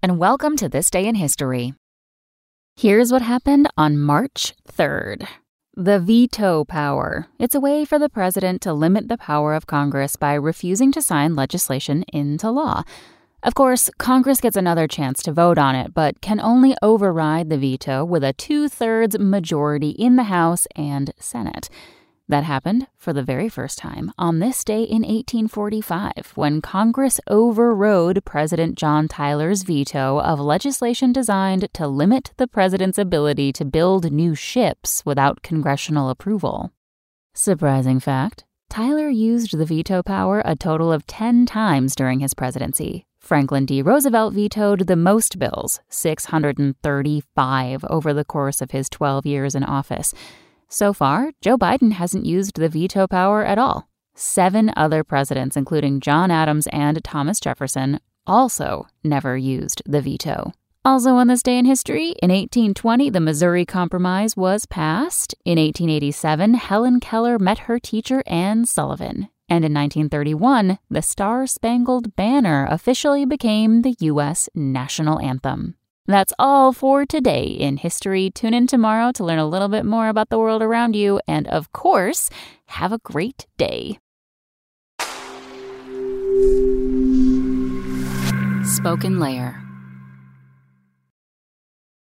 and welcome to This Day in History. Here's what happened on March 3rd. The veto power. It's a way for the president to limit the power of Congress by refusing to sign legislation into law. Of course, Congress gets another chance to vote on it, but can only override the veto with a 2/3 majority in the House and Senate. That happened for the very first time on this day in 1845, when Congress overrode President John Tyler's veto of legislation designed to limit the president's ability to build new ships without congressional approval. Surprising fact, Tyler used the veto power a total of 10 times during his presidency. Franklin D. Roosevelt vetoed the most bills, 635 over the course of his 12 years in office. So far, Joe Biden hasn't used the veto power at all. 7 other presidents, including John Adams and Thomas Jefferson, also never used the veto. Also on this day in history, in 1820, the Missouri Compromise was passed. In 1887, Helen Keller met her teacher, Anne Sullivan. And in 1931, the Star-Spangled Banner officially became the U.S. national anthem. That's all for today in history. Tune in tomorrow to learn a little bit more about the world around you. And of course, have a great day. Spoken Layer.